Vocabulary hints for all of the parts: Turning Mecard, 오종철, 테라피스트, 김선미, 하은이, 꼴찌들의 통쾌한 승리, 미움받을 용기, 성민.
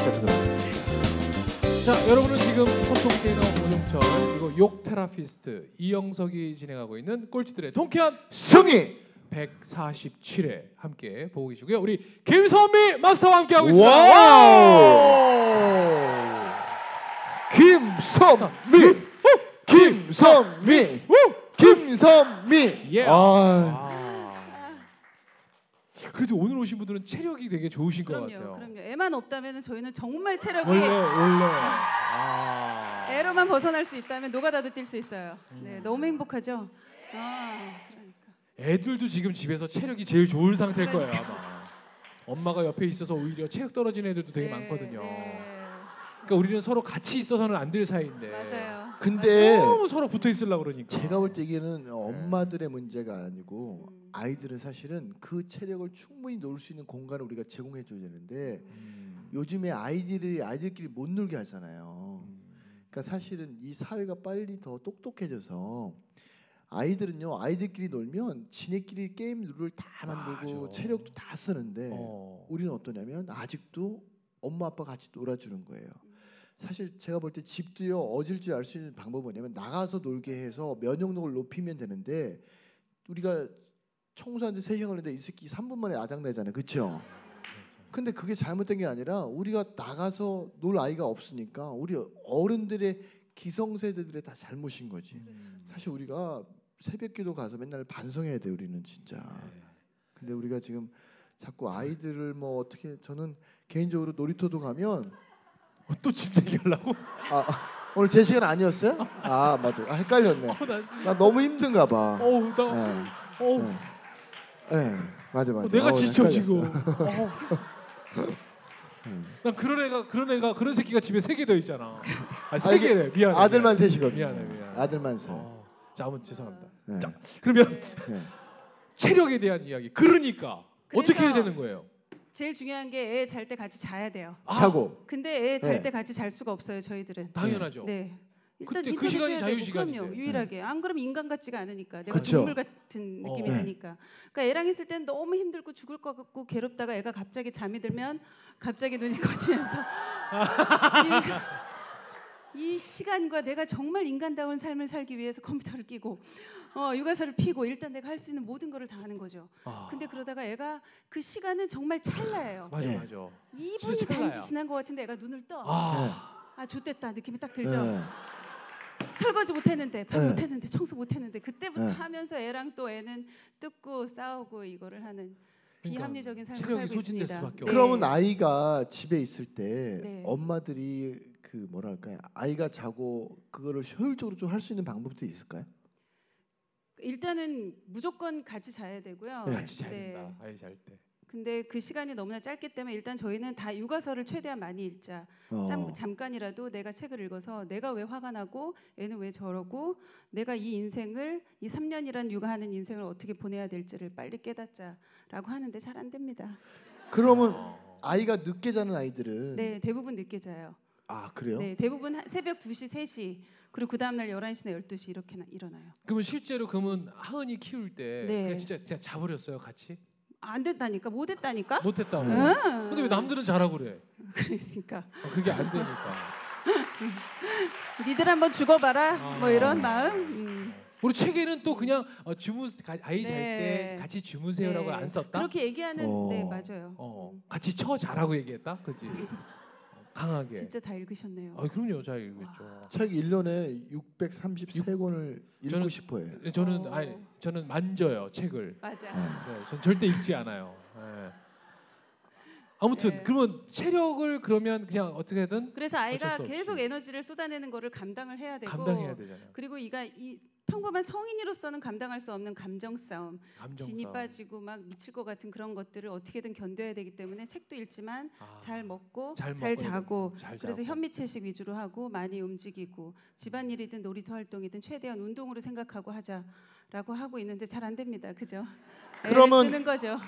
시작하도록 하겠습니다. 자, 여러분은 지금 소통 테이너 오종철 그리고 욕 테라피스트 이영석이 진행하고 있는 꼴찌들의 통쾌한 승리 147회 함께 보고 계시고요. 우리 김선미 마스터와 함께 하고 있습니다. 와우! 김선미, 김선미, 김선미. 예. 그래도 오늘 오신 분들은 체력이 되게 좋으신 것 같아요. 그럼요. 애만 없다면 저희는 정말 체력이 원래. 애로만 벗어날 수 있다면 노가다도 뛸 수 있어요. 네, 너무 행복하죠. 그러니까. 애들도 지금 집에서 체력이 제일 좋은 상태일 거예요. 아마. 엄마가 옆에 있어서 오히려 체력 떨어지는 애들도 되게 많거든요. 그러니까 우리는 서로 같이 있어서는 안 될 사이인데. 맞아요. 근데 너무 서로 붙어 있으려고 그러니까. 제가 볼 때에는 엄마들의 문제가 아니고 아이들은 사실은 그 체력을 충분히 놀 수 있는 공간을 우리가 제공해 줘야 되는데 요즘에 아이들끼리 못 놀게 하잖아요. 그러니까 사실은 이 사회가 빨리 더 똑똑해져서 아이들은요, 아이들끼리 놀면 지네끼리 게임 룰을 다 만들고 체력도 다 쓰는데 우리는 어떠냐면 아직도 엄마 아빠 같이 놀아주는 거예요. 사실 제가 볼 때 집도요, 어질줄 알 수 있는 방법은 뭐냐면 나가서 놀게 해서 면역력을 높이면 되는데 우리가 청소하는데 3시간 걸리는데 이 새끼 3분 만에 아작내잖아요. 그렇죠? 근데 그게 잘못된 게 아니라 우리가 나가서 놀 아이가 없으니까 우리 어른들의 기성세대들의 다 잘못인 거지. 사실 우리가 새벽기도 가서 맨날 반성해야 돼. 우리는 진짜. 근데 우리가 지금 자꾸 아이들을 뭐 어떻게, 저는 개인적으로 놀이터도 가면 또 집 얘기하려고? 오늘 제 시간 아니었어요? 아 맞아. 헷갈렸네. 나 너무 힘든가 봐. 네, 맞아. 내가 지쳐 지금. 난 그런 애가 그런 새끼가 집에 3개 더 있잖아. 세 개래. 미안해. 아들만 3이거든. 미안해. 아들만 3. 자, 아무튼 죄송합니다. 네. 자, 그러면 네. 체력에 대한 이야기. 그러니까 어떻게 해야 되는 거예요? 제일 중요한 게 애 잘 때 같이 자야 돼요. 자고. 근데 애 잘 때 같이 잘 수가 없어요, 저희들은. 당연하죠. 네. 일단 그 시간이 자유시간이에요. 그럼요, 유일하게. 안 그러면 인간 같지가 않으니까. 내가 그쵸? 동물 같은 느낌이 드니까. 그러니까 애랑 있을 땐 너무 힘들고 죽을 것 같고 괴롭다가 애가 갑자기 잠이 들면 갑자기 눈이 커지면서 이 시간과 내가 정말 인간다운 삶을 살기 위해서 컴퓨터를 끼고 육아서를 피고 일단 내가 할 수 있는 모든 거를 다 하는 거죠. 근데 그러다가 애가 그 시간은 정말 찰나예요. 맞아. 2분이 단지 지난 것 같은데 애가 눈을 떠. 아, 좋댔다 느낌이 딱 들죠. 설거지 못했는데, 밥 못했는데, 청소 못했는데 그때부터 하면서 애랑 또 애는 뜯고 싸우고 이거를 하는 비합리적인 삶을 살고 있습니다. 그러면 아이가 집에 있을 때 엄마들이 그 뭐랄까요? 아이가 자고 그거를 효율적으로 좀 할 수 있는 방법도 있을까요? 일단은 무조건 같이 자야 되고요. 같이 자야 된다. 아이 잘 때. 근데 그 시간이 너무나 짧기 때문에 일단 저희는 다 육아서를 최대한 많이 읽자. 잠깐이라도 내가 책을 읽어서 내가 왜 화가 나고 애는 왜 저러고 내가 이 인생을 이 3년이란 육아하는 인생을 어떻게 보내야 될지를 빨리 깨닫자라고 하는데 잘 안 됩니다. 그러면 아이가 늦게 자는 아이들은? 네, 대부분 늦게 자요. 아, 그래요? 네, 대부분 새벽 2시, 3시 그리고 그 다음날 11시나 12시 이렇게 일어나요. 그러면 실제로 그러면 하은이 키울 때 그냥 진짜 자버렸어요, 같이? 안 됐다니까. 못했다고. 근데 왜 남들은 잘하고 그래? 그러니까. 그게 안 되니까. 니들 한번 죽어봐라. 뭐 이런 마음. 우리 책에는 또 그냥 아이 잘 때 같이 주무세요라고 안 썼다? 그렇게 얘기하는. 네, 맞아요. 같이 쳐 자라고 얘기했다? 그치? 강하게. 진짜 다 읽으셨네요. 아, 그럼요. 잘 읽었죠. 책 1년에 633권을 읽고 싶어해요. 저는 만져요, 책을. 맞아. 전 절대 읽지 않아요. 아무튼 그러면 체력을 그러면 그냥 어떻게든 그래서 아이가 계속 에너지를 쏟아내는 거를 감당을 해야 되고 감당해야 되잖아요. 그리고 이 평범한 성인으로서는 감당할 수 없는 감정 싸움, 진이 빠지고 막 미칠 것 같은 그런 것들을 어떻게든 견뎌야 되기 때문에 책도 읽지만 잘 먹고 잘 자고 그래서 현미채식 위주로 하고 많이 움직이고 집안일이든 놀이터 활동이든 최대한 운동으로 생각하고 하자라고 하고 있는데 잘 안 됩니다. 그죠? 그러면 쓰는 거죠.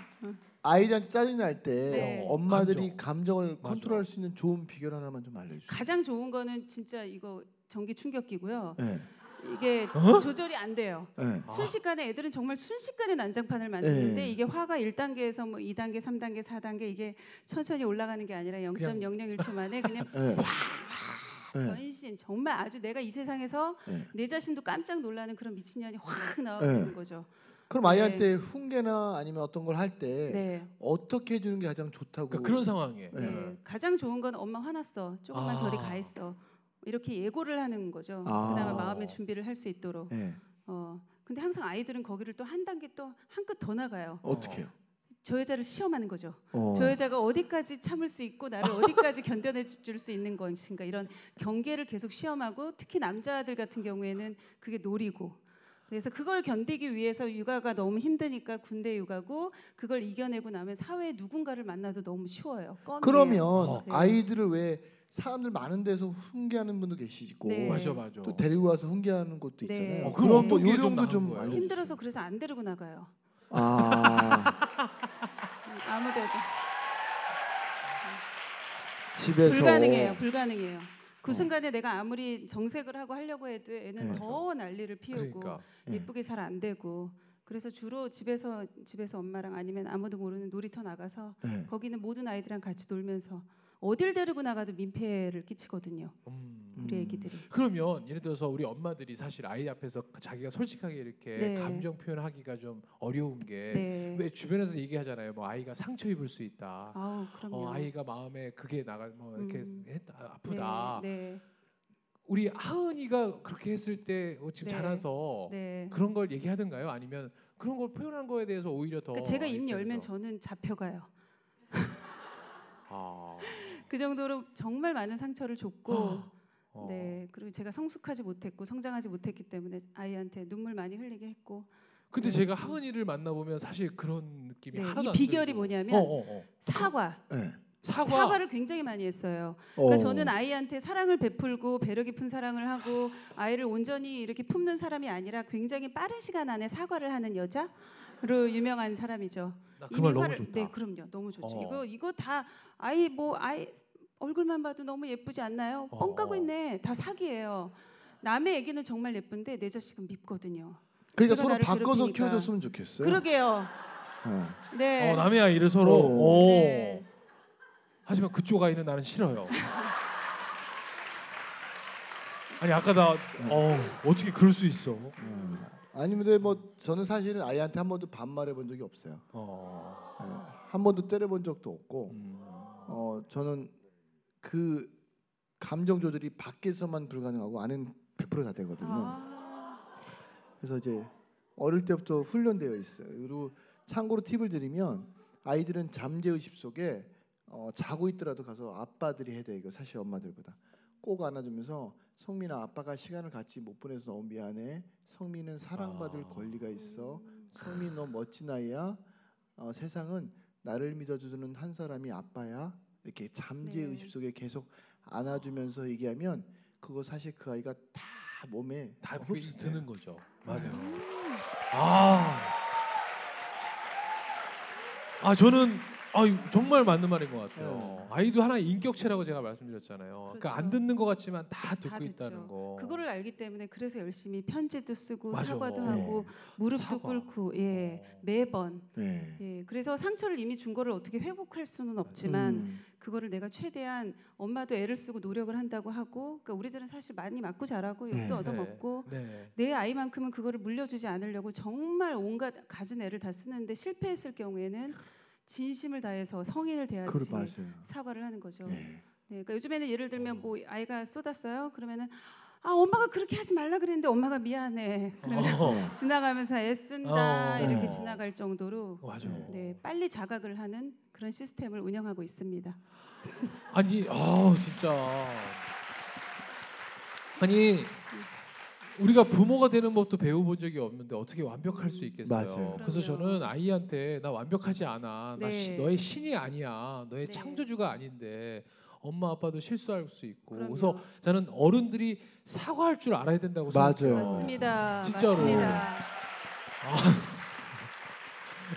아이한테 짜증 날 때 엄마들이 감정을 컨트롤할 수 있는 좋은 비결 하나만 좀 알려주세요. 가장 좋은 거는 진짜 이거 전기 충격기고요. 이게 조절이 안 돼요. 네. 순식간에 애들은 정말 순식간에 난장판을 만드는데 네. 이게 화가 1단계에서 뭐 2단계, 3단계, 4단계 이게 천천히 올라가는 게 아니라 0.001초 만에 그냥 네. 변신. 정말 아주 내가 이 세상에서 네. 내 자신도 깜짝 놀라는 그런 미친년이 확 나와버리는 네. 거죠. 그럼 아이한테 네. 훈계나 아니면 어떤 걸 할 때 네. 어떻게 해주는 게 가장 좋다고? 그러니까 그런 상황에 네. 네. 가장 좋은 건 엄마 화났어. 조금만 저리 가 있어. 이렇게 예고를 하는 거죠. 그나마 마음의 준비를 할 수 있도록. 네. 근데 항상 아이들은 거기를 또 한 단계 또 한 끗 더 나가요. 어떻게요? 저 여자를 시험하는 거죠. 저 여자가 어디까지 참을 수 있고 나를 어디까지 견뎌내 줄 수 있는 것인가 이런 경계를 계속 시험하고 특히 남자들 같은 경우에는 그게 놀이고 그래서 그걸 견디기 위해서 육아가 너무 힘드니까 군대 육아고 그걸 이겨내고 나면 사회에 누군가를 만나도 너무 쉬워요. 껌이에요. 그러면 네. 아이들을 왜 사람들 많은 데서 훈계하는 분도 계시고 네. 맞아, 맞아. 또 데리고 와서 훈계하는 것도 네. 있잖아요. 그런 또 요령도 좀 알려주세요. 힘들어서 그래서 안 데리고 나가요. 아무데도 집에서 불가능해요. 불가능해요. 그 순간에 내가 아무리 정색을 하고 하려고 해도 애는 네. 더 난리를 피우고 그러니까. 예쁘게 잘 안 되고 그래서 주로 집에서 엄마랑 아니면 아무도 모르는 놀이터 나가서 네. 거기는 모든 아이들이랑 같이 놀면서 어딜 데리고 나가도 민폐를 끼치거든요. 우리 애기들이. 그러면 예를 들어서 우리 엄마들이 사실 아이 앞에서 자기가 솔직하게 이렇게 네. 감정 표현하기가 좀 어려운 게 왜 네. 주변에서 얘기하잖아요. 뭐 아이가 상처 입을 수 있다. 아우, 그럼요. 아이가 마음에 그게 나가 뭐 이렇게 아프다. 네. 네. 우리 하은이가 그렇게 했을 때 지금 네. 자라서 네. 그런 걸 얘기하던가요? 아니면 그런 걸 표현한 거에 대해서 오히려 더 그러니까 제가 입 열면 저는 잡혀가요. 그 정도로 정말 많은 상처를 줬고 네 그리고 제가 성숙하지 못했고 성장하지 못했기 때문에 아이한테 눈물 많이 흘리게 했고 근데 네. 제가 하은이를 만나보면 사실 그런 느낌이 네, 하나도 이 비결이 뭐냐면 사과 네. 사과를 굉장히 많이 했어요. 그러니까 저는 아이한테 사랑을 베풀고 배려 깊은 사랑을 하고 아이를 온전히 이렇게 품는 사람이 아니라 굉장히 빠른 시간 안에 사과를 하는 여자로 유명한 사람이죠. 그 말 너무 좋다. 네, 그럼요. 너무 좋죠. 이거 다 아이 얼굴만 봐도 너무 예쁘지 않나요? 뻥 까고 있네. 다 사기예요. 남의 애기는 정말 예쁜데 내 자식은 밉거든요. 그러니까 서로 바꿔서 괴롭히니까. 키워줬으면 좋겠어요. 그러게요. 네. 네. 남의 아이를 서로. 네. 하지만 그쪽 아이는 나는 싫어요. 아니 아까 나 어떻게 그럴 수 있어? 아니 근데 뭐 저는 사실은 아이한테 한 번도 반말해본 적이 없어요. 네. 한 번도 때려본 적도 없고 저는 그 감정 조절이 밖에서만 불가능하고 안은 100% 다 되거든요. 그래서 이제 어릴 때부터 훈련되어 있어요. 그리고 참고로 팁을 드리면 아이들은 잠재의식 속에 자고 있더라도 가서 아빠들이 해야 돼요. 이거 사실 엄마들보다 꼭 안아주면서 성민아 아빠가 시간을 같이 못 보내서 너무 미안해. 성민은 사랑받을 권리가 있어. 성민 너 멋진 아이야. 세상은 나를 믿어주는 한 사람이 아빠야. 이렇게 잠재의식 속에 계속 안아주면서 얘기하면 그거 사실 그 아이가 다 몸에 다 흡수되는 거죠. 맞아요. 저는. 정말 맞는 말인 것 같아요. 아이도 하나의 인격체라고 제가 말씀드렸잖아요. 그렇죠. 그러니까 안 듣는 것 같지만 다 듣고 있다는 거. 그거를 알기 때문에 그래서 열심히 편지도 쓰고 맞아. 사과도 하고 무릎도 꿇고 매번. 그래서 상처를 이미 준 거를 어떻게 회복할 수는 없지만 그거를 내가 최대한 엄마도 애를 쓰고 노력을 한다고 하고 그러니까 우리들은 사실 많이 맞고 자라고 욕도 얻어먹고 내 아이만큼은 그거를 물려주지 않으려고 정말 온갖 가진 애를 다 쓰는데 실패했을 경우에는 진심을 다해서 성인을 대하듯이 사과를 하는 거죠. 네, 그러니까 요즘에는 예를 들면 뭐 아이가 쏟았어요. 그러면은 엄마가 그렇게 하지 말라 그랬는데 엄마가 미안해. 그러면 지나가면서 애쓴다 이렇게 지나갈 정도로 네, 빨리 자각을 하는 그런 시스템을 운영하고 있습니다. 아니 우리가 부모가 되는 법도 배워본 적이 없는데 어떻게 완벽할 수 있겠어요. 맞아요. 그래서 저는 아이한테 나 완벽하지 않아. 네. 너의 신이 아니야. 너의 창조주가 아닌데 엄마 아빠도 실수할 수 있고. 그래서 저는 어른들이 사과할 줄 알아야 된다고 생각해요. 맞습니다. 진짜로. 맞습니다.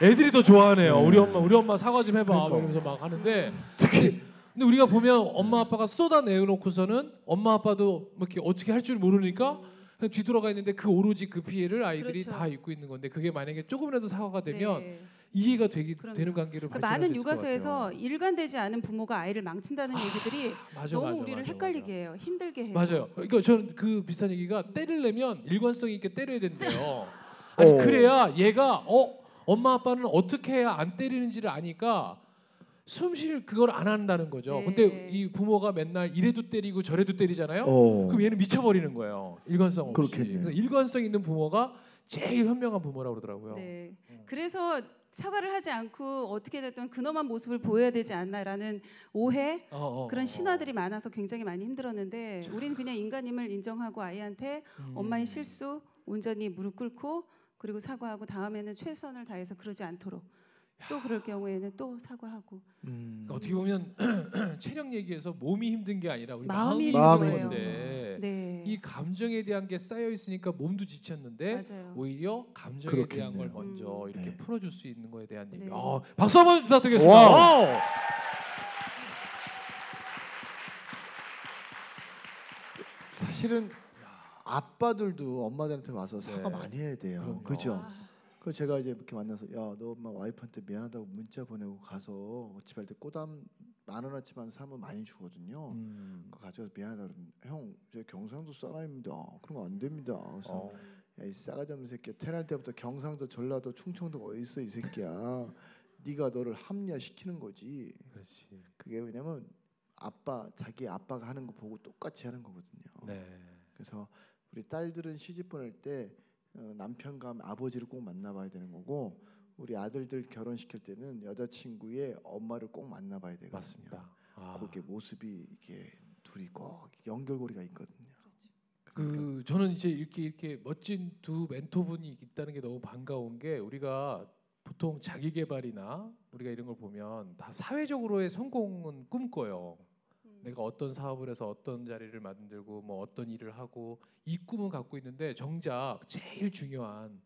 애들이 더 좋아하네요. 우리 엄마 사과 좀 해봐. 이러면서 막 하는데 특히 근데 우리가 보면 엄마 아빠가 쏟아내놓고서는 엄마 아빠도 뭐 이렇게 어떻게 할 줄 모르니까 뒤돌아가 있는데 그 오로지 그 피해를 아이들이 그렇죠. 다 입고 있는 건데 그게 만약에 조금이라도 사과가 되면 네. 이해가 되는 관계를 그러니까 많은 육아서에서 일관되지 않은 부모가 아이를 망친다는 얘기들이 너무 우리를 헷갈리게 해요. 힘들게 해요. 맞아요. 그러니까 저는 그 비슷한 얘기가 때를 내면 일관성 있게 때려야 된대요. 아니 그래야 얘가 엄마 아빠는 어떻게 해야 안 때리는지를 아니까 숨쉴 그걸 안 한다는 거죠. 네. 근데 이 부모가 맨날 이래도 때리고 저래도 때리잖아요. 그럼 얘는 미쳐버리는 거예요. 일관성 없이. 그래서 일관성 있는 부모가 제일 현명한 부모라고 그러더라고요. 네. 그래서 사과를 하지 않고 어떻게 됐든 근엄한 모습을 보여야 되지 않나라는 오해 그런 신화들이 많아서 굉장히 많이 힘들었는데 우린 그냥 인간임을 인정하고 아이한테 엄마의 실수 온전히 무릎 꿇고 그리고 사과하고 다음에는 최선을 다해서 그러지 않도록 또 그럴 경우에는 또 사과하고 그러니까 어떻게 보면 체력 얘기에서 몸이 힘든 게 아니라 우리 마음이 힘든 건데 네. 이 감정에 대한 게 쌓여 있으니까 몸도 지쳤는데 맞아요. 오히려 감정에 대한 걸 먼저 이렇게 네. 풀어줄 수 있는 거에 대한 얘기. 네. 박수 한번 부탁드리겠습니다. 사실은 아빠들도 엄마들한테 와서 사과 많이 해야 돼요. 그죠? 그 제가 이제 이렇게 만나서 야, 너 엄마 와이프한테 미안하다고 문자 보내고 가서 집에 갈 때 꼬담 10,000원어치만 사면 많이 주거든요. 그거 가져가서 미안하다 그러면 형, 저 경상도 사람입니다. 그런 거 안 됩니다. 그래서 야, 이 싸가지 없는 새끼야. 태어날 때부터 경상도, 전라도, 충청도가 어디 있어 이 새끼야. 네가 너를 합리화시키는 거지. 그렇지. 그게 왜냐면 자기 아빠가 하는 거 보고 똑같이 하는 거거든요. 네. 그래서 우리 딸들은 시집 보낼 때 남편과 아버지를 꼭 만나봐야 되는 거고 우리 아들들 결혼시킬 때는 여자친구의 엄마를 꼭 만나봐야 되거든요. 맞습니다. 그게 모습이 이게 둘이 꼭 연결고리가 있거든요. 그러니까. 저는 이제 이렇게 멋진 두 멘토분이 있다는 게 너무 반가운 게 우리가 보통 자기 개발이나 우리가 이런 걸 보면 다 사회적으로의 성공은 꿈꿔요. 내가 어떤 사업을 해서 어떤 자리를 만들고 뭐 어떤 일을 하고 이 꿈은 갖고 있는데 정작 제일 중요한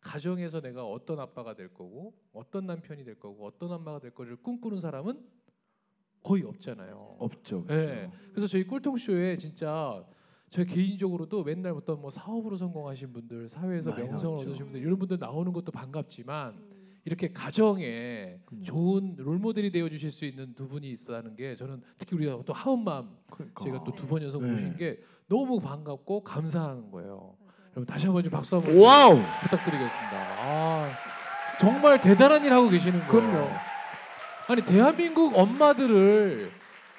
가정에서 내가 어떤 아빠가 될 거고 어떤 남편이 될 거고 어떤 엄마가 될 거를 꿈꾸는 사람은 거의 없잖아요. 없죠. 네. 그래서 저희 꼴통쇼에 진짜 저 개인적으로도 맨날 어떤 뭐 사업으로 성공하신 분들, 사회에서 명성을 얻으신 분들 이런 분들 나오는 것도 반갑지만 이렇게 가정에 좋은 롤모델이 되어주실 수 있는 두 분이 있다는 게 저는 특히 우리가 또 하은맘 제가 또 2번 연속 보신 게 너무 반갑고 감사한 거예요. 여러분 다시 한번 좀 박수 한번 부탁드리겠습니다. 정말 대단한 일 하고 계시는 거예요. 그럼요. 아니 대한민국 엄마들을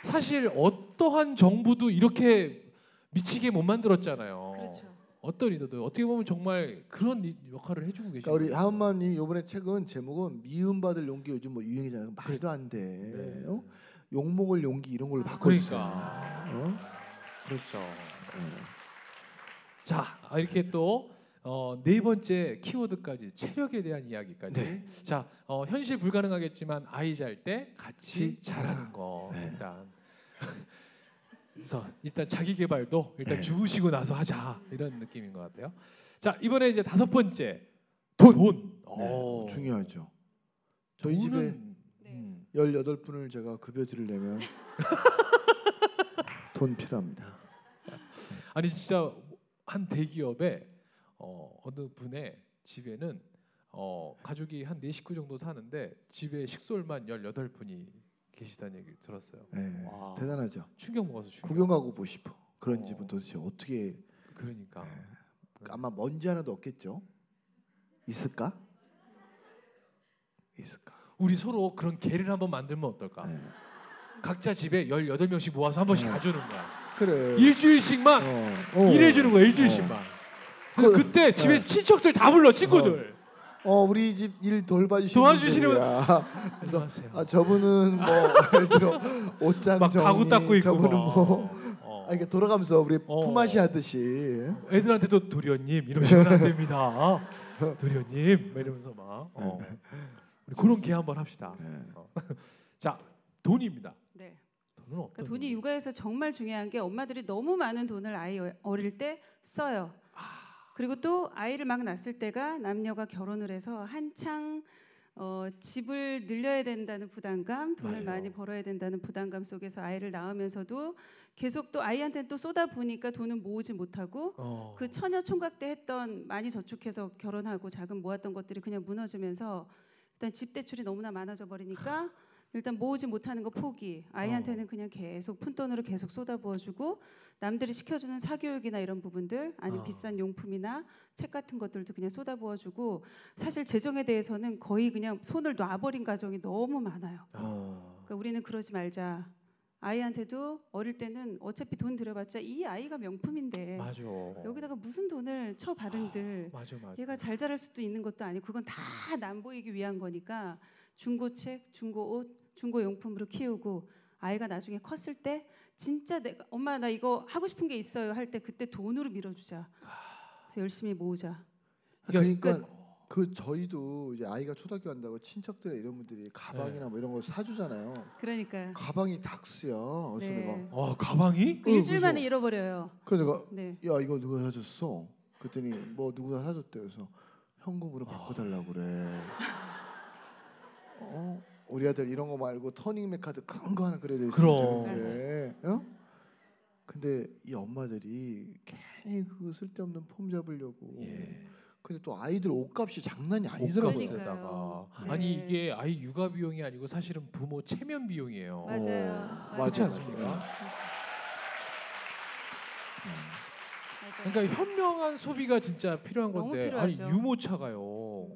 사실 어떠한 정부도 이렇게 미치게 못 만들었잖아요. 그렇죠. 어떤 리더도 어떻게 보면 정말 그런 역할을 해주고 계시죠. 그러니까 우리 하은마님 이번에 책은 제목은 미움받을 용기 요즘 뭐 유행이잖아요. 말도 안 돼. 네. 욕먹을 용기 이런 걸로 바꿔주세요. 그렇죠. 자 이렇게 또 네 번째 키워드까지 체력에 대한 이야기까지. 네. 자 현실 불가능하겠지만 아이 잘 때 같이 자라는 거 일단. 그래서 일단 자기 개발도 일단 주무시고 나서 하자 이런 느낌인 것 같아요. 자 이번에 이제 5번째 돈. 네, 중요하죠. 저희 집에 18분을 제가 급여 드리려면 돈 필요합니다. 아니 진짜 한 대기업에 어느 분의 집에는 가족이 한 4식구 정도 사는데 집에 식솔만 18분이 계시다는 얘기 들었어요. 네, 와, 대단하죠. 충격 먹어서 구경 가고 보시고 그런 집은 도대체 어떻게 그러니까 아마 먼지 하나도 없겠죠. 있을까? 우리 서로 그런 개를 한번 만들면 어떨까? 네. 각자 집에 18명씩 모아서 한 번씩 가주는 거야. 그래. 일주일씩만 일해주는 거야. 일주일씩만. 그때 집에 친척들 다 불러 친구들. 우리 집 일 도와주시는 분이야. 그래서 저분은 뭐 예를 들어 옷장 막 정리, 가구 닦고 있고 저분은 뭐 이렇게 돌아가면서 우리 품앗이 하듯이 애들한테도 도련님 이러시면 안 됩니다. 도련님 이러면서 막 우리 그런 게 한번 합시다. 자 돈입니다. 네. 그러니까 돈이 육아에서 정말 중요한 게 엄마들이 너무 많은 돈을 아이 어릴 때 써요. 그리고 또 아이를 막 낳았을 때가 남녀가 결혼을 해서 한창 집을 늘려야 된다는 부담감, 돈을 많이 벌어야 된다는 부담감 속에서 아이를 낳으면서도 계속 또 아이한테는 또 쏟아부으니까 돈은 모으지 못하고 그 처녀 총각 때 했던 많이 저축해서 결혼하고 자금 모았던 것들이 그냥 무너지면서 일단 집 대출이 너무나 많아져 버리니까 일단 모으지 못하는 거 포기, 아이한테는 그냥 계속 푼돈으로 계속 쏟아부어주고 남들이 시켜주는 사교육이나 이런 부분들 아니면 비싼 용품이나 책 같은 것들도 그냥 쏟아부어주고 사실 재정에 대해서는 거의 그냥 손을 놔버린 가정이 너무 많아요. 그러니까 우리는 그러지 말자. 아이한테도 어릴 때는 어차피 돈 들여봤자 이 아이가 명품인데 여기다가 무슨 돈을 쳐바른들 얘가 잘 자랄 수도 있는 것도 아니고 그건 다 남 보이기 위한 거니까 중고책, 중고옷, 중고용품으로 키우고 아이가 나중에 컸을 때 진짜 내가 엄마 나 이거 하고 싶은 게 있어요 할 때 그때 돈으로 밀어주자. 그래서 열심히 모으자. 그러니까 그 저희도 이제 아이가 초등학교 간다고 친척들의 이런 분들이 가방이나 뭐 이런 거 사주잖아요. 그러니까요. 가방이 닥스야. 그래서 내가 가방이? 그 일주일 만에 잃어버려요. 그래서 내가 야 이거 누가 사줬어? 그랬더니 뭐 누가 사줬대. 그래서 현금으로 바꿔달라고 그래. 우리 아들 이런 거 말고 터닝 메카드 큰 거 하나 그려져 있으면 되는데. 어? 근데 이 엄마들이 괜히 그 쓸데없는 폼 잡으려고. 근데 또 아이들 옷값이 장난이 아니더라고요. 네. 아니 이게 아이 육아 비용이 아니고 사실은 부모 체면 비용이에요. 맞아요. 맞지 않습니까? 맞아요. 그러니까 현명한 소비가 진짜 필요한 건데 아니 유모차가요.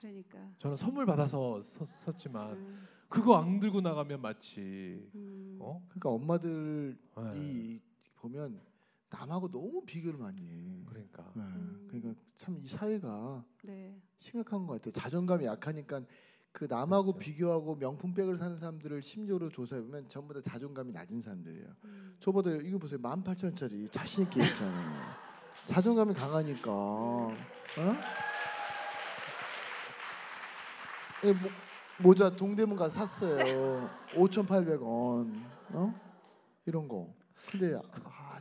그러니까. 저는 선물 받아서 샀지만 그거 안 들고 나가면 마치 그러니까 엄마들이 보면 남하고 너무 비교를 많이 해. 그러니까. 그러니까 참 이 사회가 심각한 것 같아요. 자존감이 약하니까 그 남하고 비교하고 명품백을 사는 사람들을 심지어로 조사해보면 전부 다 자존감이 낮은 사람들이에요. 저보다 이거 보세요. 18,000원짜리 자신 있게 입잖아요. 자존감이 강하니까. 모자 동대문 가서 샀어요. 5,800원. 이런 거. 근데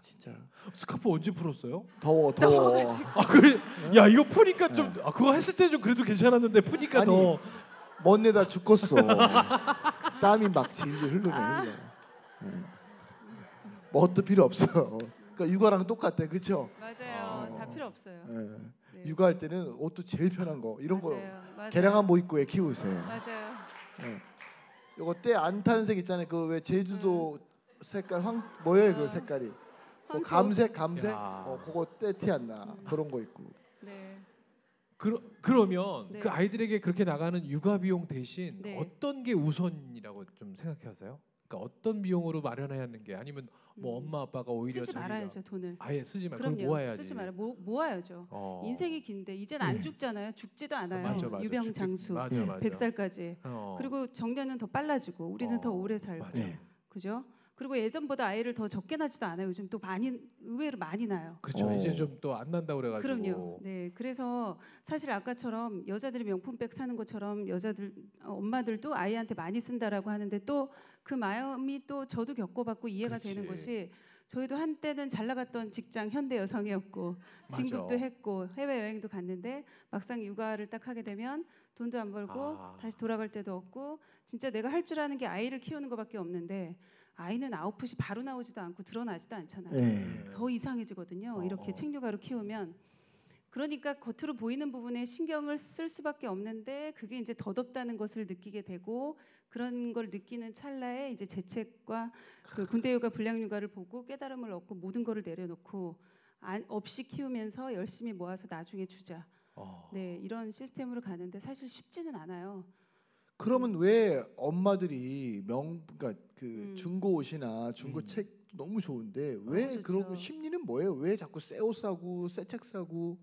진짜 스카프 언제 풀었어요? 더워. 아 그래? 네? 야 이거 푸니까 좀 그거 했을 때 좀 그래도 괜찮았는데 푸니까 아니, 더 멋내다 죽었어. 땀이 막 질질 흐르네. 뭐 옷도 필요 없어. 그러니까 육아랑 똑같아, 그렇죠? 맞아요, 다 필요 없어요. 육아할 때는 옷도 제일 편한 거 이런 거 개량한 모입고 애 키우세요. 맞아요. 요거 때 안 타는 색 있잖아요. 그 왜 제주도 색깔 황 뭐예요 그 색깔이? 감색 그거 때 티 안 나 그런 거 있고. 그러면 그 아이들에게 그렇게 나가는 육아 비용 대신 어떤 게 우선이라고 좀 생각하세요? 그러니까 어떤 비용으로 마련해야 하는 게 아니면 뭐 엄마 아빠가 오히려 쓰지 말아야죠 돈을. 아예 쓰지 말고 모아야지. 쓰지 말아 모아야죠. 인생이 긴데 이젠 안 죽잖아요. 죽지도 않아요. 맞아. 유병장수 100살까지. 그리고 정년은 더 빨라지고 우리는 더 오래 살고. 그죠? 그리고 예전보다 아이를 더 적게 낳지도 않아요. 요즘 또 많이 의외로 많이 낳아요. 그렇죠. 이제 좀 또 안 난다고 그래가지고. 그럼요. 네, 그래서 사실 아까처럼 여자들이 명품백 사는 것처럼 여자들 엄마들도 아이한테 많이 쓴다라고 하는데 또 그 마음이 또 저도 겪어봤고 이해가 되는 것이 저희도 한때는 잘 나갔던 직장 현대 여성이었고 진급도 했고 해외 여행도 갔는데 막상 육아를 딱 하게 되면 돈도 안 벌고 다시 돌아갈 데도 없고 진짜 내가 할 줄 아는 게 아이를 키우는 것밖에 없는데. 아이는 아웃풋이 바로 나오지도 않고 드러나지도 않잖아요. 더 이상해지거든요. 이렇게 책육아로 키우면. 그러니까 겉으로 보이는 부분에 신경을 쓸 수밖에 없는데 그게 이제 더덥다는 것을 느끼게 되고 그런 걸 느끼는 찰나에 이제 재책과 그 군대휴가, 불량휴가를 보고 깨달음을 얻고 모든 거를 내려놓고 없이 키우면서 열심히 모아서 나중에 주자. 네, 이런 시스템으로 가는데 사실 쉽지는 않아요. 그러면 왜 엄마들이 그러니까 그 중고 옷이나 중고 책 너무 좋은데 왜 그런 심리는 뭐예요? 왜 자꾸 새 옷 사고 새 책 사고?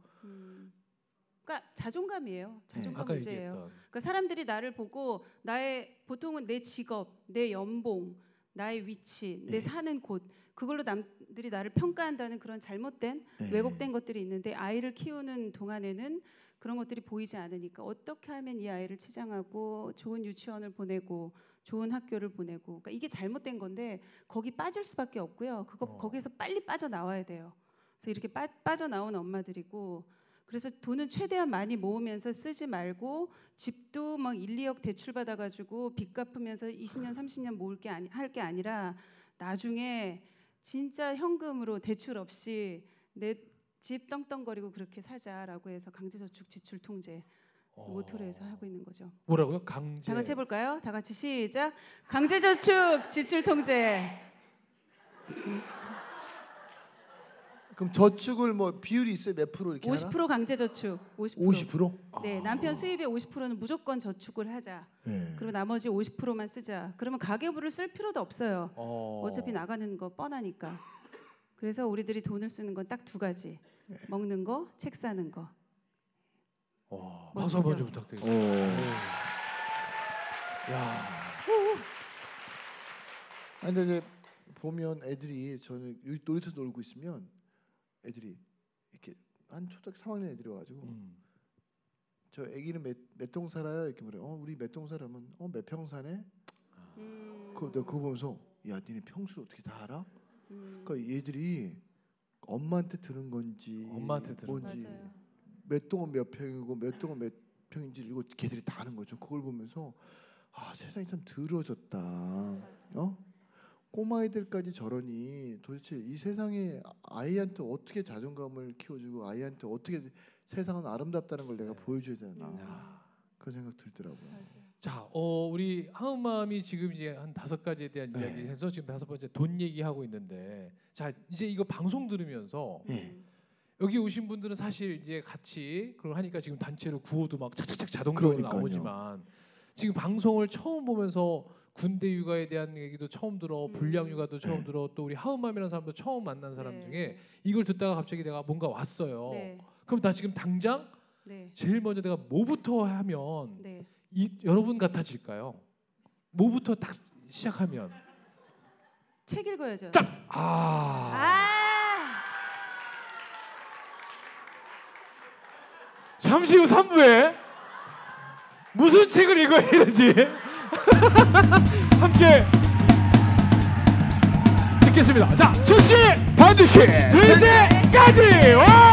그러니까 자존감이에요. 자존감 문제예요. 그러니까 사람들이 나를 보고 나의 보통은 내 직업, 내 연봉, 나의 위치, 내 사는 곳 그걸로 남들이 나를 평가한다는 그런 잘못된 왜곡된 것들이 있는데 아이를 키우는 동안에는 그런 것들이 보이지 않으니까 어떻게 하면 이 아이를 치장하고 좋은 유치원을 보내고 좋은 학교를 보내고 그러니까 이게 잘못된 건데 거기 빠질 수밖에 없고요. 거기에서 빨리 빠져나와야 돼요. 그래서 이렇게 빠져나온 엄마들이고 그래서 돈은 최대한 많이 모으면서 쓰지 말고 집도 막 1, 2억 대출 받아가지고 빚 갚으면서 20년, 30년 모을 게 할 게 아니라 나중에 진짜 현금으로 대출 없이 내 집 떵떵거리고 그렇게 사자라고 해서 강제저축 지출 통제 모토로 해서 하고 있는 거죠. 뭐라고요? 강제. 다 같이 해볼까요? 다 같이 시작. 강제저축 지출 통제. 그럼 저축을 뭐 비율이 있어요? 몇 프로 이렇게 50% 하나? 강제저축 50%. 50%? 네, 남편 수입의 50%는 무조건 저축을 하자. 네. 그리고 나머지 50%만 쓰자. 그러면 가계부를 쓸 필요도 없어요. 어차피 나가는 거 뻔하니까. 그래서 우리들이 돈을 쓰는 건 딱 두 가지. 네. 먹는 거, 책 사는 거. 박수 한번 좀 부탁드립니다. 야. 아니 근데 보면 애들이 저는 놀이터에서 놀고 있으면 애들이 이렇게 한 초등학교 3학년 애들이 와가지고 저 애기는 몇 동 살아요? 이렇게 물어요. 우리 몇 동 살아면 몇 평 사네? 내가 그거 보면서 야 니네 평수를 어떻게 다 알아? 그러니까 얘들이 엄마한테 들은 건지 뭔지 맞아요. 몇 동은 몇 평이고 몇 동은 몇 평인지 이거 걔들이 다 아는 거죠. 그걸 보면서 아 세상이 참 더러졌다. 꼬마애들까지 저러니 도대체 이 세상에 아이한테 어떻게 자존감을 키워주고 아이한테 어떻게 세상은 아름답다는 걸 내가 보여줘야 되나 그런 생각 들더라고요. 자, 우리 하은맘이 지금 이제 한 5가지에 대한 이야기해서 지금 5번째 돈 얘기하고 있는데 자 이제 이거 방송 들으면서 여기 오신 분들은 사실 이제 같이 그걸 하니까 지금 단체로 구호도 막 착착착 자동으로 나오지만 지금 방송을 처음 보면서 군대 육아에 대한 얘기도 처음 들어, 불량 육아도 처음 들어, 또 우리 하은맘이라는 사람도 처음 만난 사람 중에 이걸 듣다가 갑자기 내가 뭔가 왔어요. 그럼 나 지금 당장 제일 먼저 내가 뭐부터 하면 여러분 같아질까요? 뭐부터 딱 시작하면 책 읽어야죠. 짝! 잠시 후 3부에 무슨 책을 읽어야 되는지 함께 듣겠습니다. 자, 즉시 반드시 될 때까지!